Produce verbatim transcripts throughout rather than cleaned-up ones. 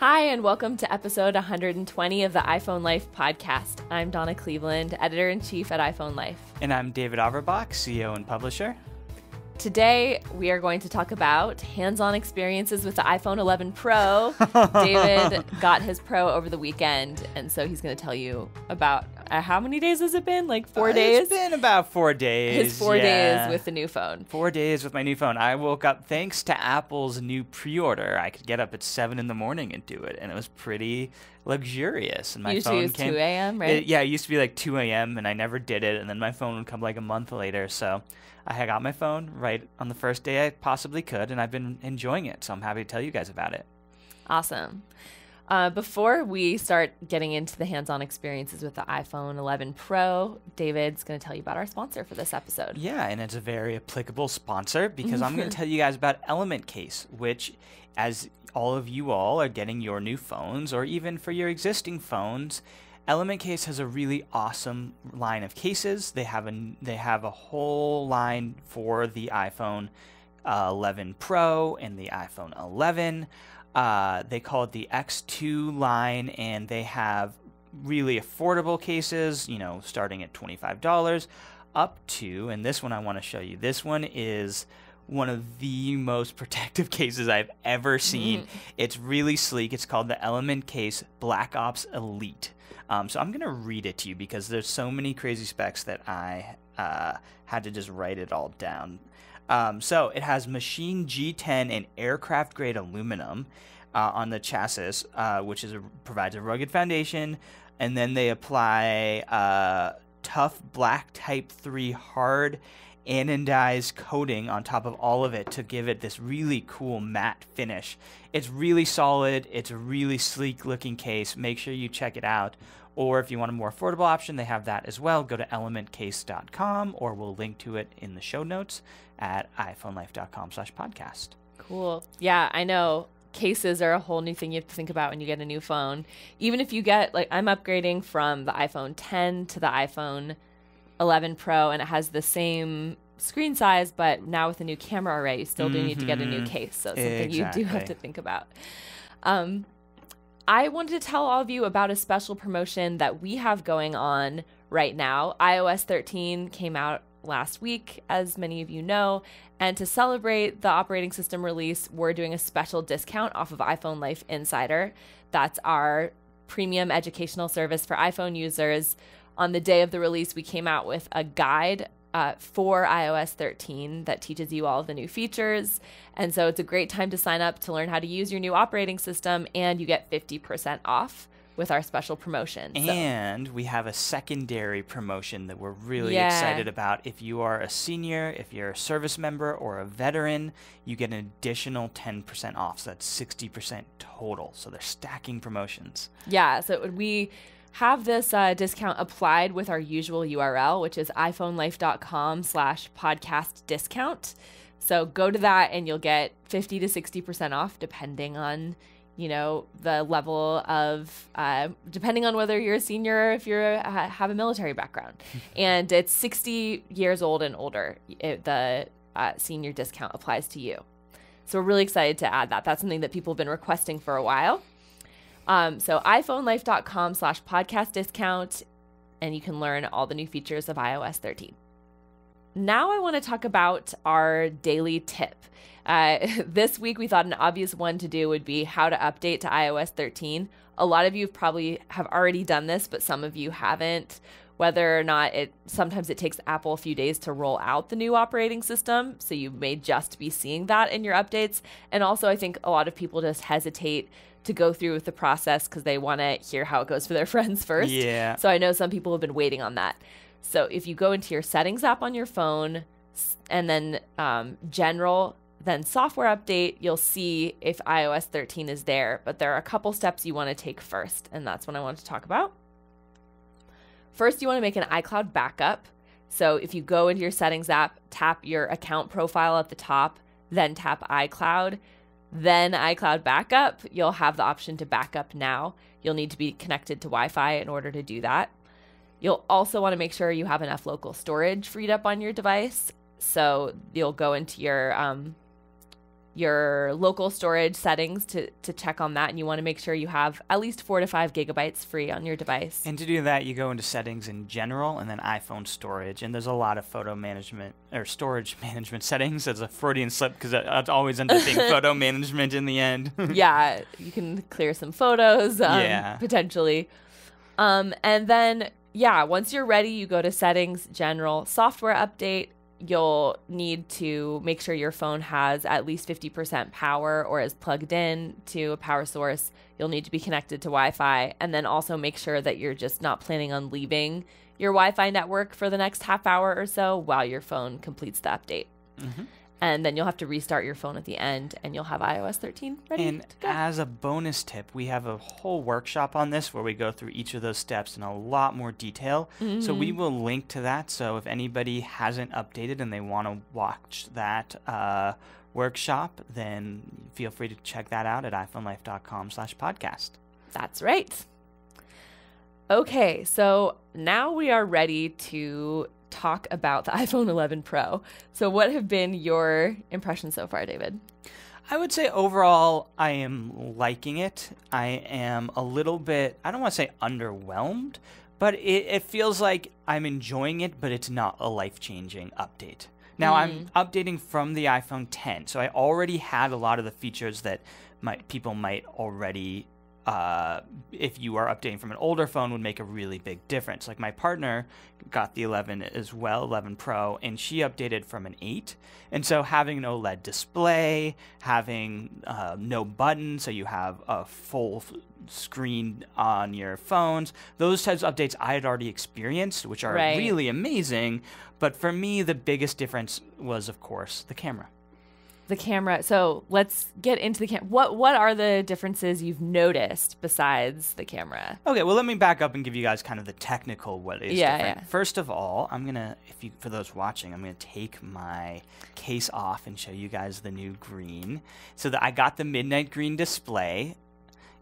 Hi, and welcome to episode one hundred twenty of the iPhone Life podcast. I'm Donna Cleveland, editor-in-chief at iPhone Life. And I'm David Otterbox, C E O and publisher. Today, we are going to talk about hands-on experiences with the iPhone eleven Pro. David got his Pro over the weekend, and so he's going to tell you about uh, how many days has it been? Like four uh, days? It's been about four days. His four yeah. days with the new phone. Four days with my new phone. I woke up thanks to Apple's new pre-order. I could get up at seven in the morning and do it, and it was pretty luxurious. And my usually phone it was came, two a m, right? It, yeah, it used to be like two a m, and I never did it, and then my phone would come like a month later, so I got my phone right on the first day I possibly could, and I've been enjoying it, so I'm happy to tell you guys about it. Awesome. Uh, before we start getting into the hands-on experiences with the iPhone eleven Pro, David's going to tell you about our sponsor for this episode. Yeah, and it's a very applicable sponsor because I'm going to tell you guys about Element Case, which, as all of you all are getting your new phones or even for your existing phones, Element Case has a really awesome line of cases. They have a, they have a whole line for the iPhone eleven Pro and the iPhone eleven. Uh, they call it the X two line, and they have really affordable cases, you know, starting at twenty-five dollars up to, and this one I want to show you. This one is one of the most protective cases I've ever seen. Mm. It's really sleek. It's called the Element Case Black Ops Elite. Um, so I'm going to read it to you because there's so many crazy specs that I uh, had to just write it all down. Um, so it has machine G ten and aircraft-grade aluminum uh, on the chassis, uh, which is a, provides a rugged foundation. And then they apply uh, tough black Type three hard anodized coating on top of all of it to give it this really cool matte finish. It's really solid. It's a really sleek looking case. Make sure you check it out. Or if you want a more affordable option, they have that as well. Go to element case dot com, or we'll link to it in the show notes at iphone life dot com slash podcast. Cool. Yeah, I know. Cases are a whole new thing you have to think about when you get a new phone. Even if you get, like, I'm upgrading from the iPhone ten to the iPhone eleven Pro, and it has the same screen size, but now with a new camera array, you still do mm-hmm. need to get a new case. So it's something exactly. you do have to think about. Um, I wanted to tell all of you about a special promotion that we have going on right now. i O S thirteen came out last week, as many of you know, and to celebrate the operating system release, we're doing a special discount off of iPhone Life Insider. That's our premium educational service for iPhone users. On the day of the release, we came out with a guide uh, for i O S thirteen that teaches you all of the new features. And so it's a great time to sign up to learn how to use your new operating system, and you get fifty percent off with our special promotion. And so we have a secondary promotion that we're really yeah. excited about. If you are a senior, if you're a service member or a veteran, you get an additional ten percent off. So that's sixty percent total. So they're stacking promotions. Yeah, so it would be have this uh, discount applied with our usual U R L, which is iphone life dot com slash podcast discount. So go to that and you'll get fifty to sixty percent off, depending on, you know, the level of, uh, depending on whether you're a senior or if you uh, have a military background. And it's sixty years old and older. It, the uh, senior discount applies to you. So we're really excited to add that. That's something that people have been requesting for a while. Um, so iphone life dot com slash podcast discount, and you can learn all the new features of i O S thirteen. Now I want to talk about our daily tip. Uh, this week we thought an obvious one to do would be how to update to i O S thirteen. A lot of you probably have already done this, but some of you haven't. Whether or not it, sometimes it takes Apple a few days to roll out the new operating system, so you may just be seeing that in your updates. And also I think a lot of people just hesitate to go through with the process because they want to hear how it goes for their friends first. Yeah. So I know some people have been waiting on that. So if you go into your settings app on your phone and then um, general, then software update, you'll see if i O S thirteen is there. But there are a couple steps you want to take first, and that's what I want to talk about. First, you want to make an iCloud backup. So if you go into your settings app, tap your account profile at the top, then tap iCloud, then iCloud backup, you'll have the option to backup now. You'll need to be connected to Wi-Fi in order to do that. You'll also want to make sure you have enough local storage freed up on your device. So you'll go into your um, your local storage settings to, to check on that. And you want to make sure you have at least four to five gigabytes free on your device. And to do that, you go into settings in general and then iPhone storage. And there's a lot of photo management or storage management settings. It's a Freudian slip because it, it always ends up being photo management in the end. Yeah, you can clear some photos um, yeah. potentially. Um, and then, yeah, once you're ready, you go to settings, general, software update. You'll need to make sure your phone has at least fifty percent power or is plugged in to a power source. You'll need to be connected to Wi-Fi, and then also make sure that you're just not planning on leaving your Wi-Fi network for the next half hour or so while your phone completes the update. Mm-hmm. And then you'll have to restart your phone at the end, and you'll have i O S thirteen ready to go. And as a bonus tip, we have a whole workshop on this where we go through each of those steps in a lot more detail. Mm-hmm. So we will link to that. So if anybody hasn't updated and they want to watch that uh, workshop, then feel free to check that out at iPhone life dot com slash podcast. That's right. Okay, so now we are ready to talk about the iPhone eleven Pro. So what have been your impressions so far, David? I would say overall, I am liking it. I am a little bit, I don't want to say underwhelmed, but it, it feels like I'm enjoying it, but it's not a life-changing update. Now, mm. I'm updating from the iPhone ten, so I already had a lot of the features that my, people might already, uh, if you are updating from an older phone, would make a really big difference. Like my partner got the eleven as well, eleven Pro, and she updated from an eight. And so having an OLED display, having uh, no button, so you have a full screen on your phones, those types of updates I had already experienced, which are right. really amazing. But for me, the biggest difference was, of course, the camera. The camera. So let's get into the camera. What what are the differences you've noticed besides the camera? Okay, well, let me back up and give you guys kind of the technical what is yeah, different. Yeah. First of all, I'm gonna, if you, for those watching, I'm gonna take my case off and show you guys the new green. So that I got the midnight green display,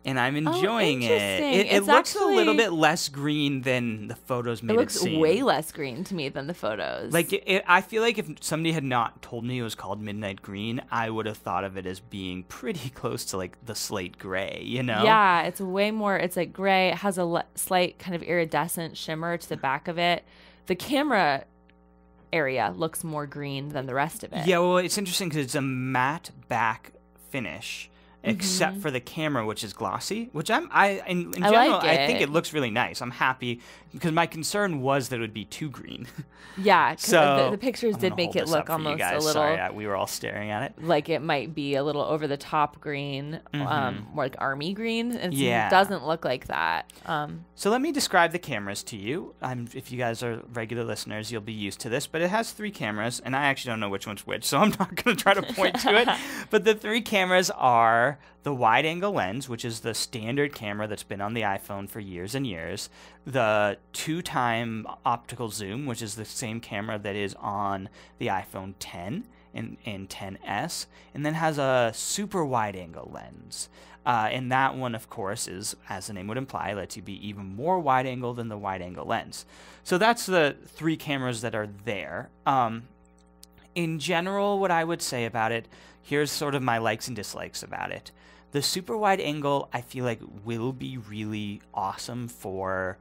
and I'm enjoying oh, it. It, it looks actually a little bit less green than the photos made it, looks it seem. It looks way less green to me than the photos. Like, it, it, I feel like if somebody had not told me it was called Midnight Green, I would have thought of it as being pretty close to, like, the slate gray, you know? Yeah, it's way more, it's like gray. It has a l slight kind of iridescent shimmer to the back of it. The camera area looks more green than the rest of it. Yeah, well, it's interesting because it's a matte back finish, except mm-hmm. for the camera, which is glossy, which I'm, I, in, in general, I, like I think it looks really nice. I'm happy because my concern was that it would be too green. Yeah, so the, the pictures did make it look almost a little. Sorry, we were all staring at it. Like it might be a little over the top green, mm-hmm. um, more like army green, and so yeah. it doesn't look like that. Um, so let me describe the cameras to you. I'm, if you guys are regular listeners, you'll be used to this, but it has three cameras, and I actually don't know which one's which, so I'm not going to try to point to it. But the three cameras are the wide-angle lens, which is the standard camera that's been on the iPhone for years and years, the two-time optical zoom, which is the same camera that is on the iPhone ten and, and ten S, and then has a super wide-angle lens. Uh, and that one, of course, is, as the name would imply, lets you be even more wide-angle than the wide-angle lens. So that's the three cameras that are there. Um, in general, what I would say about it, here's sort of my likes and dislikes about it. The super wide angle, I feel like, will be really awesome for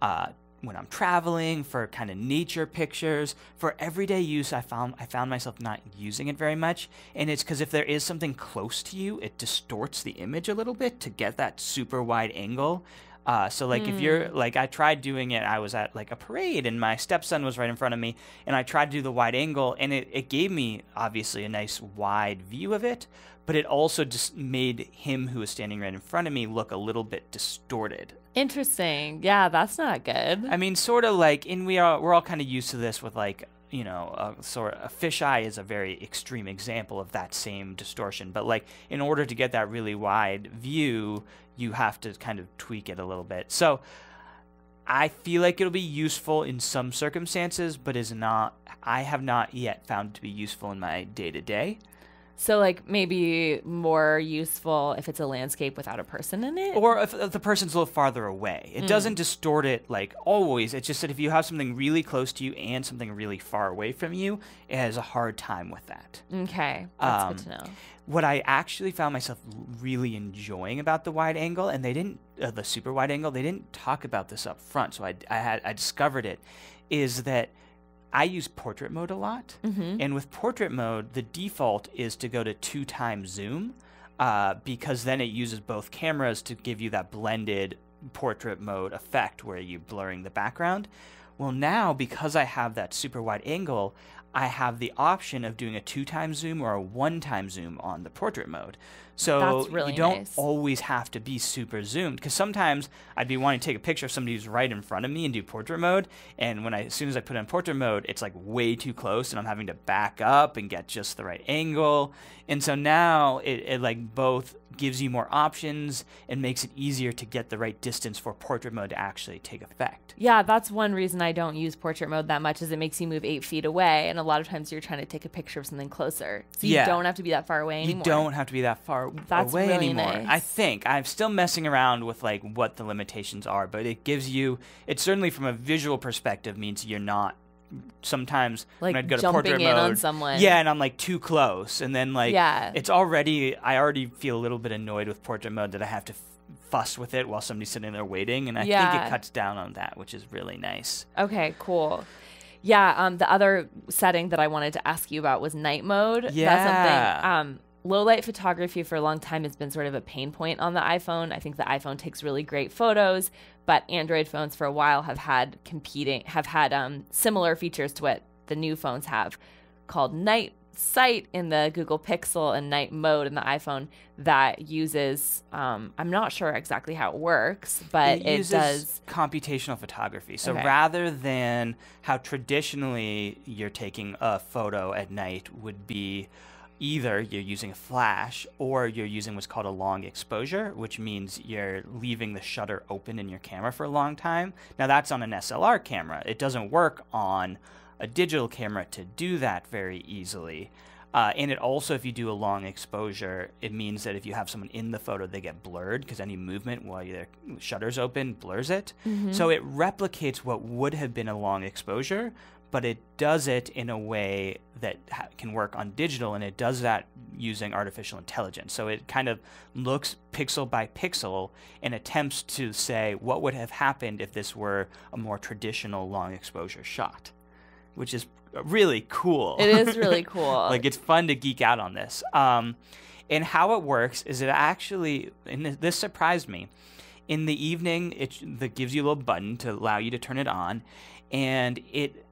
uh, when I'm traveling, for kind of nature pictures. For everyday use, I found I found myself not using it very much. And it's because if there is something close to you, it distorts the image a little bit to get that super wide angle. Uh, so, like, mm. if you're, like, I tried doing it, I was at, like, a parade, and my stepson was right in front of me, and I tried to do the wide angle, and it, it gave me, obviously, a nice wide view of it, but it also just made him who was standing right in front of me look a little bit distorted. Interesting. Yeah, that's not good. I mean, sort of like, and we are, we're all kind of used to this with, like, you know, a, sort of, a fisheye is a very extreme example of that same distortion. But, like, in order to get that really wide view, you have to kind of tweak it a little bit. So I feel like it'll be useful in some circumstances, but is not, I have not yet found it to be useful in my day-to-day. So like maybe more useful if it's a landscape without a person in it, or if, if the person's a little farther away. It mm. doesn't distort it like always. It's just that if you have something really close to you and something really far away from you, it has a hard time with that. Okay, that's um, good to know. What I actually found myself really enjoying about the wide angle, and they didn't uh, the super wide angle, they didn't talk about this up front, so I I, had, I discovered it, is that I use portrait mode a lot, mm-hmm. and with portrait mode, the default is to go to two times zoom, uh, because then it uses both cameras to give you that blended portrait mode effect where you're blurring the background. Well, now because I have that super wide angle, I have the option of doing a two times zoom or a one time zoom on the portrait mode. So That's really you don't nice. always have to be super zoomed, because sometimes I'd be wanting to take a picture of somebody who's right in front of me and do portrait mode, and when I, as soon as I put in portrait mode, it's like way too close, and I'm having to back up and get just the right angle. And so now it, it like both gives you more options and makes it easier to get the right distance for portrait mode to actually take effect. Yeah, that's one reason I don't use portrait mode that much, is it makes you move eight feet away, and a lot of times you're trying to take a picture of something closer, so you yeah. don't have to be that far away anymore. You don't have to be that far That's away really anymore. Nice. I think I'm still messing around with like what the limitations are, but it gives you, it certainly from a visual perspective means you're not sometimes like when I'd go to portrait mode on someone. Yeah, and I'm like too close, and then like yeah. it's already, I already feel a little bit annoyed with portrait mode that I have to f fuss with it while somebody's sitting there waiting, and I yeah. think it cuts down on that, which is really nice. Okay, cool. Yeah, um the other setting that I wanted to ask you about was night mode. Yeah. That's something um low light photography for a long time has been sort of a pain point on the iPhone. I think the iPhone takes really great photos, but Android phones for a while have had competing, have had um, similar features to what the new phones have, called Night Sight in the Google Pixel and Night Mode in the iPhone, that uses, um, I'm not sure exactly how it works, but it, it uses does computational photography. So okay. rather than how traditionally you're taking a photo at night would be, either you're using a flash or you're using what's called a long exposure, which means you're leaving the shutter open in your camera for a long time. Now that's on an S L R camera. It doesn't work on a digital camera to do that very easily. Uh, and it also, if you do a long exposure, it means that if you have someone in the photo, they get blurred, because any movement while their shutter's open blurs it. Mm-hmm. So it replicates what would have been a long exposure, but it does it in a way that ha can work on digital, and it does that using artificial intelligence. So it kind of looks pixel by pixel and attempts to say what would have happened if this were a more traditional long exposure shot, which is really cool. It is really cool. Like, it's fun to geek out on this. Um, and how it works is it actually, and this surprised me, in the evening, it that gives you a little button to allow you to turn it on, and it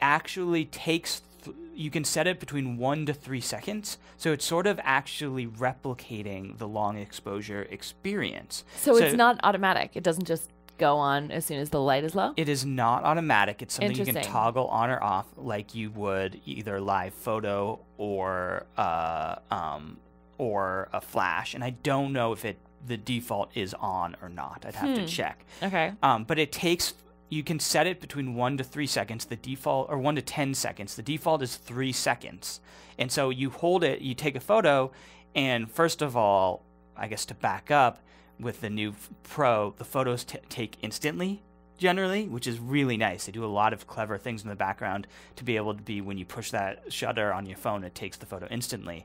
actually takes, th you can set it between one to three seconds. So it's sort of actually replicating the long exposure experience. So, so it's not automatic. It doesn't just go on as soon as the light is low? It is not automatic. It's something you can toggle on or off like you would either live photo or, uh, um, or a flash. And I don't know if it the default is on or not. I'd have hmm. to check. Okay. Um, but it takes... You can set it between one to three seconds, the default, or one to ten seconds. The default is three seconds. And so you hold it, you take a photo, and first of all, I guess to back up, with the new Pro, the photos t take instantly, generally, which is really nice. They do a lot of clever things in the background to be able to be, when you push that shutter on your phone, it takes the photo instantly.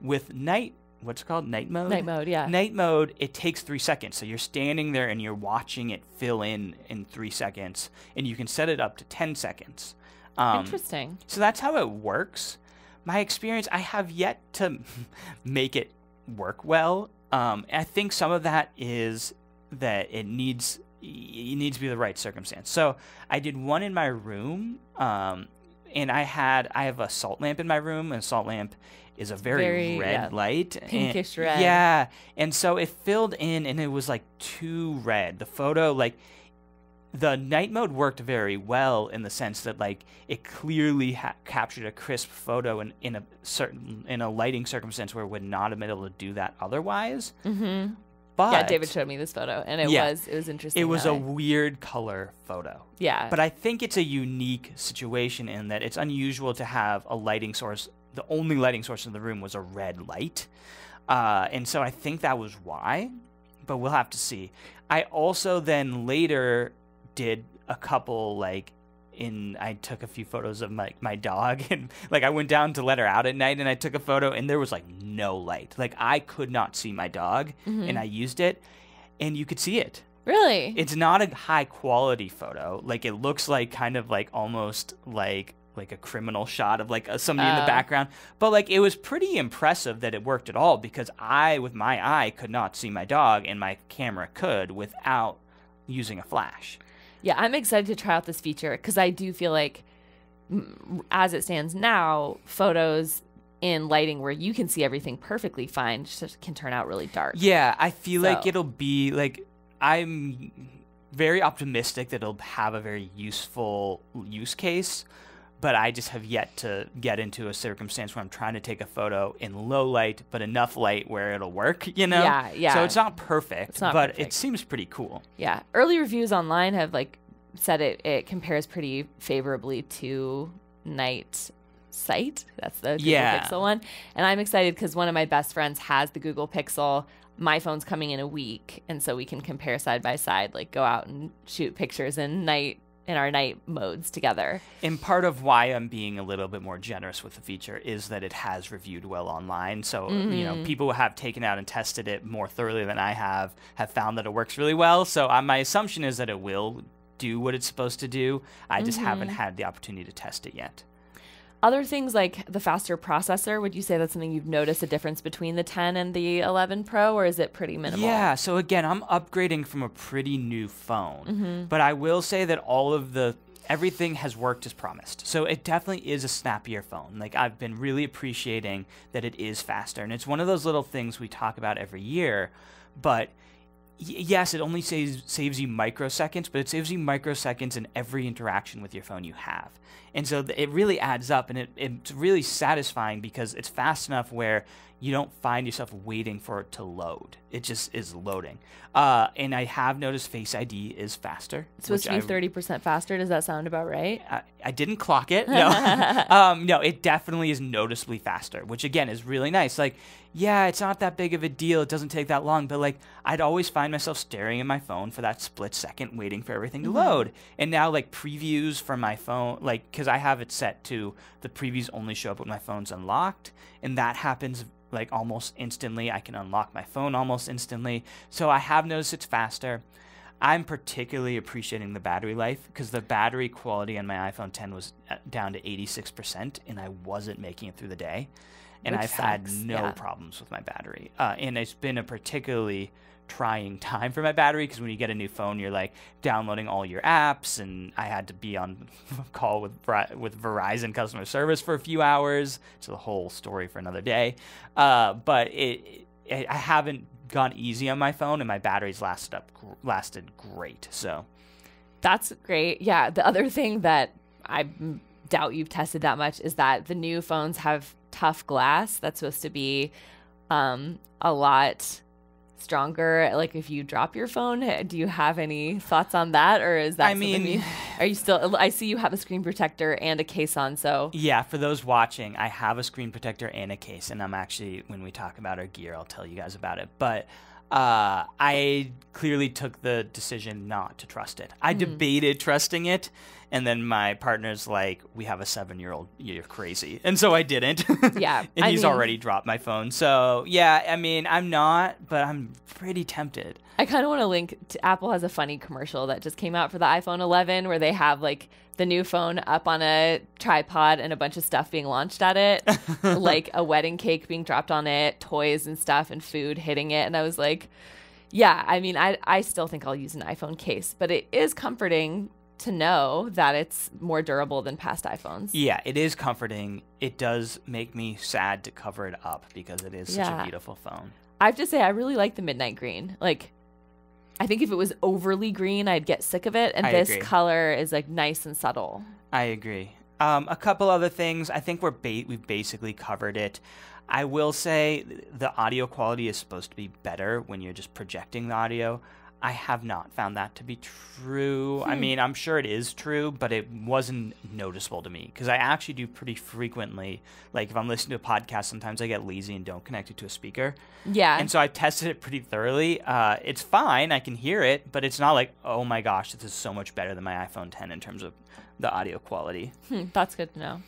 With night, what's it called? Night mode? Night mode, yeah. Night mode, it takes three seconds. So you're standing there and you're watching it fill in in three seconds, and you can set it up to ten seconds. Um, Interesting. So that's how it works. My experience, I have yet to make it work well. Um, I think some of that is that it needs, it needs to be the right circumstance. So I did one in my room, um, and I had, I have a salt lamp in my room, and a salt lamp is a very, very red yeah, light. Pinkish and, red. Yeah. And so it filled in, and it was like too red. The photo, like, the night mode worked very well in the sense that, like, it clearly ha captured a crisp photo in, in a certain, in a lighting circumstance where it would not have been able to do that otherwise. Mm-hmm. But yeah, David showed me this photo, and it yeah, was it was interesting. It was a way. weird color photo. Yeah. But I think it's a unique situation in that it's unusual to have a lighting source the only lighting source in the room was a red light. Uh, and so I think that was why, but we'll have to see. I also then later did a couple, like, in, I took a few photos of my, my dog, and like I went down to let her out at night and I took a photo and there was like no light. Like I could not see my dog, mm-hmm. and I used it and you could see it. Really? It's not a high quality photo. Like it looks like kind of like almost like like a criminal shot of like a, somebody uh. in the background. But like it was pretty impressive that it worked at all, because I with my eye could not see my dog and my camera could without using a flash. Yeah, I'm excited to try out this feature because I do feel like, as it stands now, photos in lighting where you can see everything perfectly fine just can turn out really dark. Yeah, I feel so. like it'll be like, I'm very optimistic that it'll have a very useful use case, but I just have yet to get into a circumstance where I'm trying to take a photo in low light, but enough light where it'll work, you know? Yeah, yeah. So it's not perfect, it's not but perfect. It seems pretty cool. Yeah. Early reviews online have like said it, it compares pretty favorably to Night Sight. That's the Google yeah. Pixel one. And I'm excited because one of my best friends has the Google Pixel. My phone's coming in a week, and so we can compare side by side, like go out and shoot pictures in night in our night modes together. And part of why I'm being a little bit more generous with the feature is that it has reviewed well online. So, mm-hmm. you know, people have taken out and tested it more thoroughly than I have, have found that it works really well. So uh, my assumption is that it will do what it's supposed to do. I mm-hmm. just haven't had the opportunity to test it yet. Other things like the faster processor, would you say that's something you've noticed a difference between the ten and the eleven Pro, or is it pretty minimal? Yeah, so again, I'm upgrading from a pretty new phone, mm-hmm. but I will say that all of the, everything has worked as promised. So it definitely is a snappier phone. Like I've been really appreciating that it is faster, and it's one of those little things we talk about every year, but yes, it only saves, saves you microseconds, but it saves you microseconds in every interaction with your phone you have. And so th it really adds up, and it, it's really satisfying because it's fast enough where you don't find yourself waiting for it to load. It just is loading. Uh, and I have noticed Face I D is faster. It's supposed to be thirty percent faster. Does that sound about right? I, I didn't clock it. No. um, no, it definitely is noticeably faster, which again is really nice. Like, yeah, it's not that big of a deal. It doesn't take that long. But like, I'd always find myself staring at my phone for that split second waiting for everything to mm-hmm. load. And now like previews from my phone, like, because I have it set to the previews only show up when my phone's unlocked. And that happens like almost instantly. I can unlock my phone almost instantly. So I have noticed it's faster. I'm particularly appreciating the battery life because the battery quality on my iPhone ten was down to eighty-six percent and I wasn't making it through the day. And Which I've sucks. had no yeah. problems with my battery. Uh, and it's been a particularly trying time for my battery because when you get a new phone, you're like downloading all your apps, and I had to be on call with with Verizon customer service for a few hours. It's a whole story for another day. Uh, but it, it, I haven't gone easy on my phone, and my batteries lasted up lasted great. So that's great. Yeah. The other thing that I doubt you've tested that much is that the new phones have tough glass that's supposed to be um, a lot stronger, like if you drop your phone. Do you have any thoughts on that, or is that I mean you, are you still I see you have a screen protector and a case on, so yeah, for those watching, I have a screen protector and a case, and I'm actually, when we talk about our gear, I'll tell you guys about it, but uh I clearly took the decision not to trust it. I mm-hmm. debated trusting it, and then my partner's like, we have a seven-year-old, you're crazy. And so I didn't. Yeah. and I he's mean, already dropped my phone. So, yeah, I mean, I'm not, but I'm pretty tempted. I kind of want to link to, Apple has a funny commercial that just came out for the iPhone eleven where they have, like, the new phone up on a tripod and a bunch of stuff being launched at it, like a wedding cake being dropped on it, toys and stuff and food hitting it. And I was like, yeah, I mean, I, I still think I'll use an iPhone case, but it is comforting to know that it's more durable than past iPhones. Yeah, it is comforting. It does make me sad to cover it up because it is yeah. such a beautiful phone. I have to say, I really like the midnight green. Like, I think if it was overly green, I'd get sick of it. And I this agree. color is like nice and subtle. I agree. Um, a couple other things. I think we're ba we've basically covered it. I will say the audio quality is supposed to be better when you're just projecting the audio. I have not found that to be true. Hmm. I mean, I'm sure it is true, but it wasn't noticeable to me because I actually do pretty frequently. Like if I'm listening to a podcast, sometimes I get lazy and don't connect it to a speaker. Yeah. And so I tested it pretty thoroughly. Uh, it's fine. I can hear it, but it's not like, oh my gosh, this is so much better than my iPhone ten in terms of the audio quality. Hmm, that's good to know.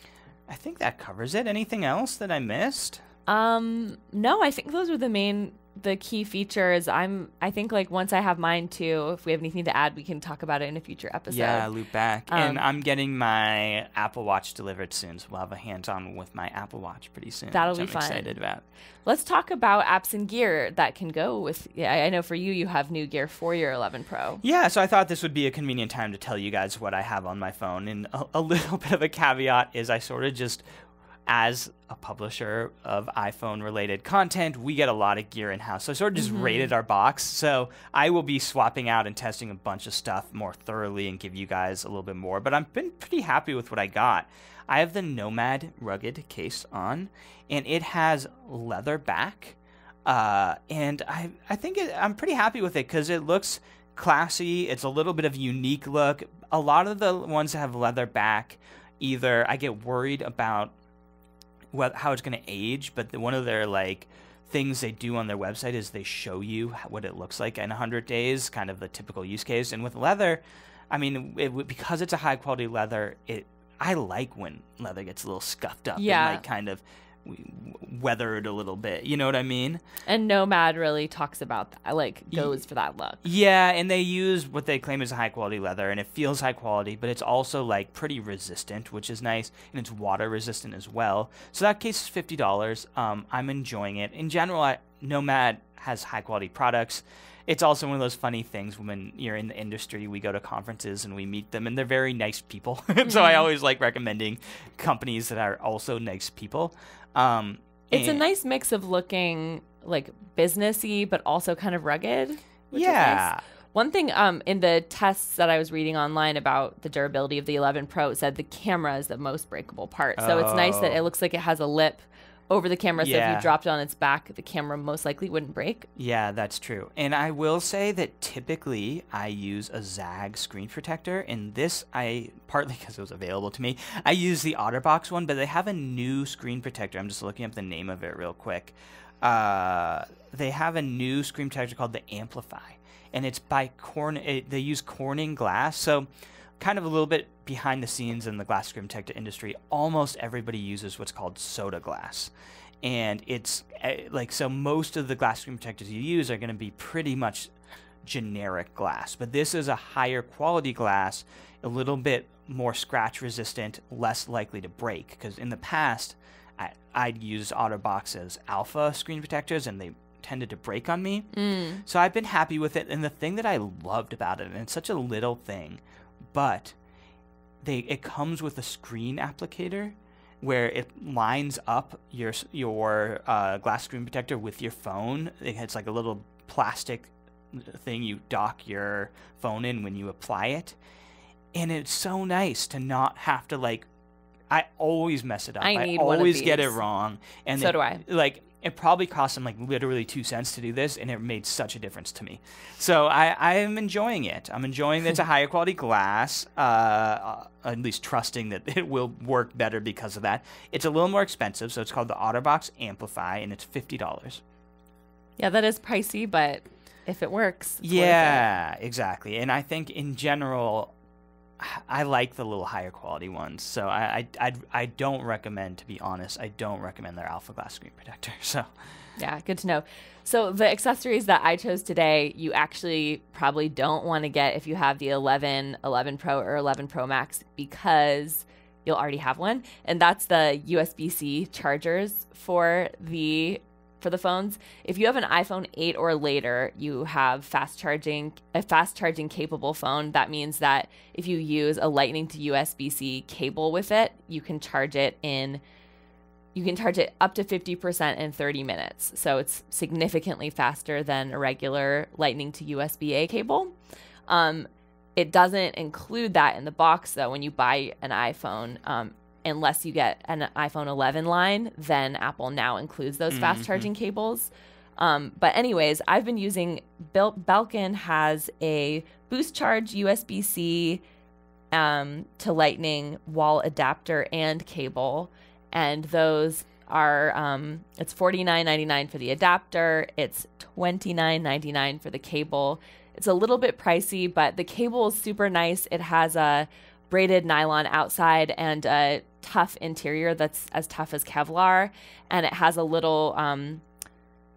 I think that covers it. Anything else that I missed? Um, no, I think those were the main... the key features. I'm I think like once I have mine too, if we have anything to add, we can talk about it in a future episode. Yeah, loop back. Um, and I'm getting my Apple Watch delivered soon, so we'll have a hands-on with my Apple Watch pretty soon. That'll be I'm fun. Excited about. Let's talk about apps and gear that can go with. Yeah, I know for you, you have new gear for your eleven Pro. Yeah, so I thought this would be a convenient time to tell you guys what I have on my phone. And a, a little bit of a caveat is I sort of just. As a publisher of iPhone-related content, we get a lot of gear in-house. So I sort of just mm-hmm. raided our box. So I will be swapping out and testing a bunch of stuff more thoroughly and give you guys a little bit more. But I've been pretty happy with what I got. I have the Nomad rugged case on, and it has leather back. Uh, and I, I think it, I'm pretty happy with it because it looks classy. It's a little bit of a unique look. A lot of the ones that have leather back, either I get worried about What, how it's going to age, but the, one of their like things they do on their website is they show you what it looks like in one hundred days, kind of the typical use case. And with leather, I mean, it, because it's a high quality leather, it I like when leather gets a little scuffed up yeah. and like kind of weathered a little bit. You know what I mean? And Nomad really talks about that, like goes for that look. Yeah, and they use what they claim is high quality leather, and it feels high quality, but it's also like pretty resistant, which is nice, and it's water resistant as well. So that case is fifty dollars. Um, I'm enjoying it. In general, I, Nomad has high quality products. It's also one of those funny things when you're in the industry, we go to conferences and we meet them, and they're very nice people. So I always like recommending companies that are also nice people. Um, it's a nice mix of looking like businessy, but also kind of rugged. Which yeah. Is nice. One thing um, in the tests that I was reading online about the durability of the eleven Pro, it said the camera is the most breakable part. So oh. it's nice that it looks like it has a lip over the camera. Yeah. So if you dropped it on its back, the camera most likely wouldn't break. Yeah, that's true. And I will say that typically I use a ZAGG screen protector. And this, I partly because it was available to me, I use the Otterbox one, but they have a new screen protector. I'm just looking up the name of it real quick. Uh, they have a new screen protector called the Amplify. And it's by Corning. It, they use Corning Glass. So kind of a little bit behind the scenes in the glass screen protector industry, almost everybody uses what's called soda glass. And it's like, so most of the glass screen protectors you use are going to be pretty much generic glass. But this is a higher quality glass, a little bit more scratch resistant, less likely to break. Because in the past, I, I'd used Otterbox as alpha screen protectors, and they tended to break on me. Mm. So I've been happy with it. And the thing that I loved about it, and it's such a little thing, but they it comes with a screen applicator where it lines up your your uh, glass screen protector with your phone. It's like a little plastic thing you dock your phone in when you apply it. And it's so nice to not have to like, I always mess it up. I, need I always one of these. Get it wrong. And so it, do I. Like, it probably cost them like literally two cents to do this, and it made such a difference to me. So I, I am enjoying it. I'm enjoying that it's a higher quality glass, uh, uh, at least trusting that it will work better because of that. It's a little more expensive, so it's called the Otterbox Amplify, and it's fifty dollars. Yeah, that is pricey, but if it works, it's yeah, worth it. Exactly. And I think in general, I like the little higher quality ones, so I, I, I, I don't recommend, to be honest, I don't recommend their alpha glass screen protector. So, yeah, good to know. So the accessories that I chose today, you actually probably don't want to get if you have the eleven, eleven Pro, or eleven Pro Max, because you'll already have one, and that's the U S B C chargers for the for the phones. If you have an iPhone eight or later, you have fast charging, a fast charging capable phone. That means that if you use a Lightning to U S B C cable with it, you can charge it in, you can charge it up to fifty percent in thirty minutes. So it's significantly faster than a regular Lightning to U S B A cable. Um, it doesn't include that in the box though when you buy an iPhone. Um, Unless you get an iPhone eleven line, then Apple now includes those mm-hmm. fast charging cables. Um, but anyways, I've been using, Bel- Belkin has a boost charge U S B C um, to Lightning wall adapter and cable. And those are, um, it's forty-nine ninety-nine for the adapter. It's twenty-nine ninety-nine for the cable. It's a little bit pricey, but the cable is super nice. It has a braided nylon outside and a tough interior that's as tough as Kevlar. And it has a little, um,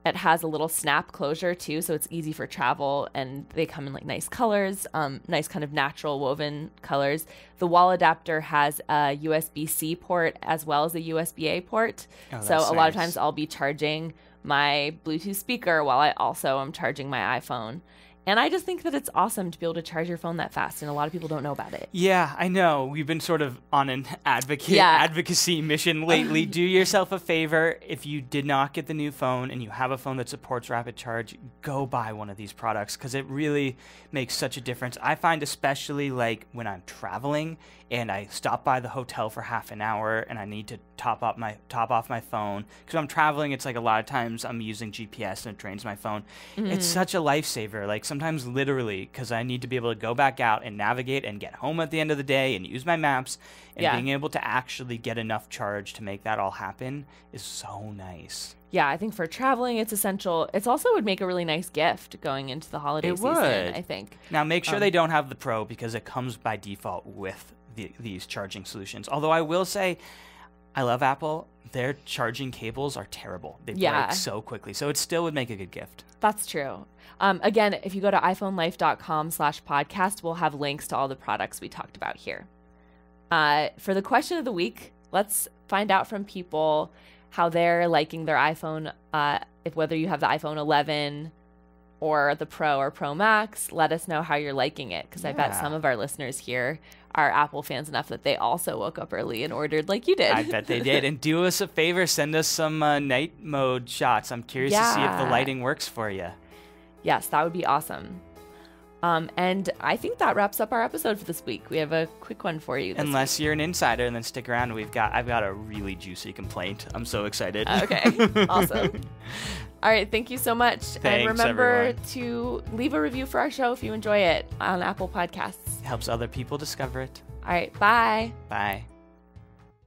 it has a little snap closure too, so it's easy for travel, and they come in like nice colors, um, nice kind of natural woven colors. The wall adapter has a U S B C port as well as a U S B A port. Oh, so a nice. lot of times I'll be charging my Bluetooth speaker while I also am charging my iPhone. And I just think that it's awesome to be able to charge your phone that fast, and a lot of people don't know about it. Yeah, I know. We've been sort of on an advocate yeah. advocacy mission lately. Do yourself a favor. If you did not get the new phone and you have a phone that supports rapid charge, go buy one of these products because it really makes such a difference. I find especially like when I'm traveling and I stop by the hotel for half an hour and I need to top up my top off my phone because I'm traveling. It's like a lot of times I'm using G P S and it drains my phone. Mm-hmm. It's such a lifesaver. Like some Sometimes literally, because I need to be able to go back out and navigate and get home at the end of the day and use my maps, and yeah. being able to actually get enough charge to make that all happen is so nice. Yeah, I think for traveling, it's essential. It also would make a really nice gift going into the holiday it season, would. I think. Now, make sure um, they don't have the Pro because it comes by default with the, these charging solutions. Although I will say, I love Apple. Their charging cables are terrible. They yeah. break so quickly. So it still would make a good gift. That's true. Um, again, if you go to iPhonelife.com slash podcast, we'll have links to all the products we talked about here. Uh, for the question of the week, let's find out from people how they're liking their iPhone, uh, if whether you have the iPhone eleven or the Pro or Pro Max. Let us know how you're liking it, because yeah. I bet some of our listeners here are Apple fans enough that they also woke up early and ordered like you did. I bet they did. And do us a favor, send us some uh, night mode shots. I'm curious yeah. to see if the lighting works for you. Yes, that would be awesome. Um, and I think that wraps up our episode for this week. We have a quick one for you. Unless week. you're an insider, and then stick around. We've got I've got a really juicy complaint. I'm so excited. Okay, awesome. All right, thank you so much. Thanks, and remember everyone. to leave a review for our show if you enjoy it on Apple Podcasts. It helps other people discover it. All right, bye. Bye.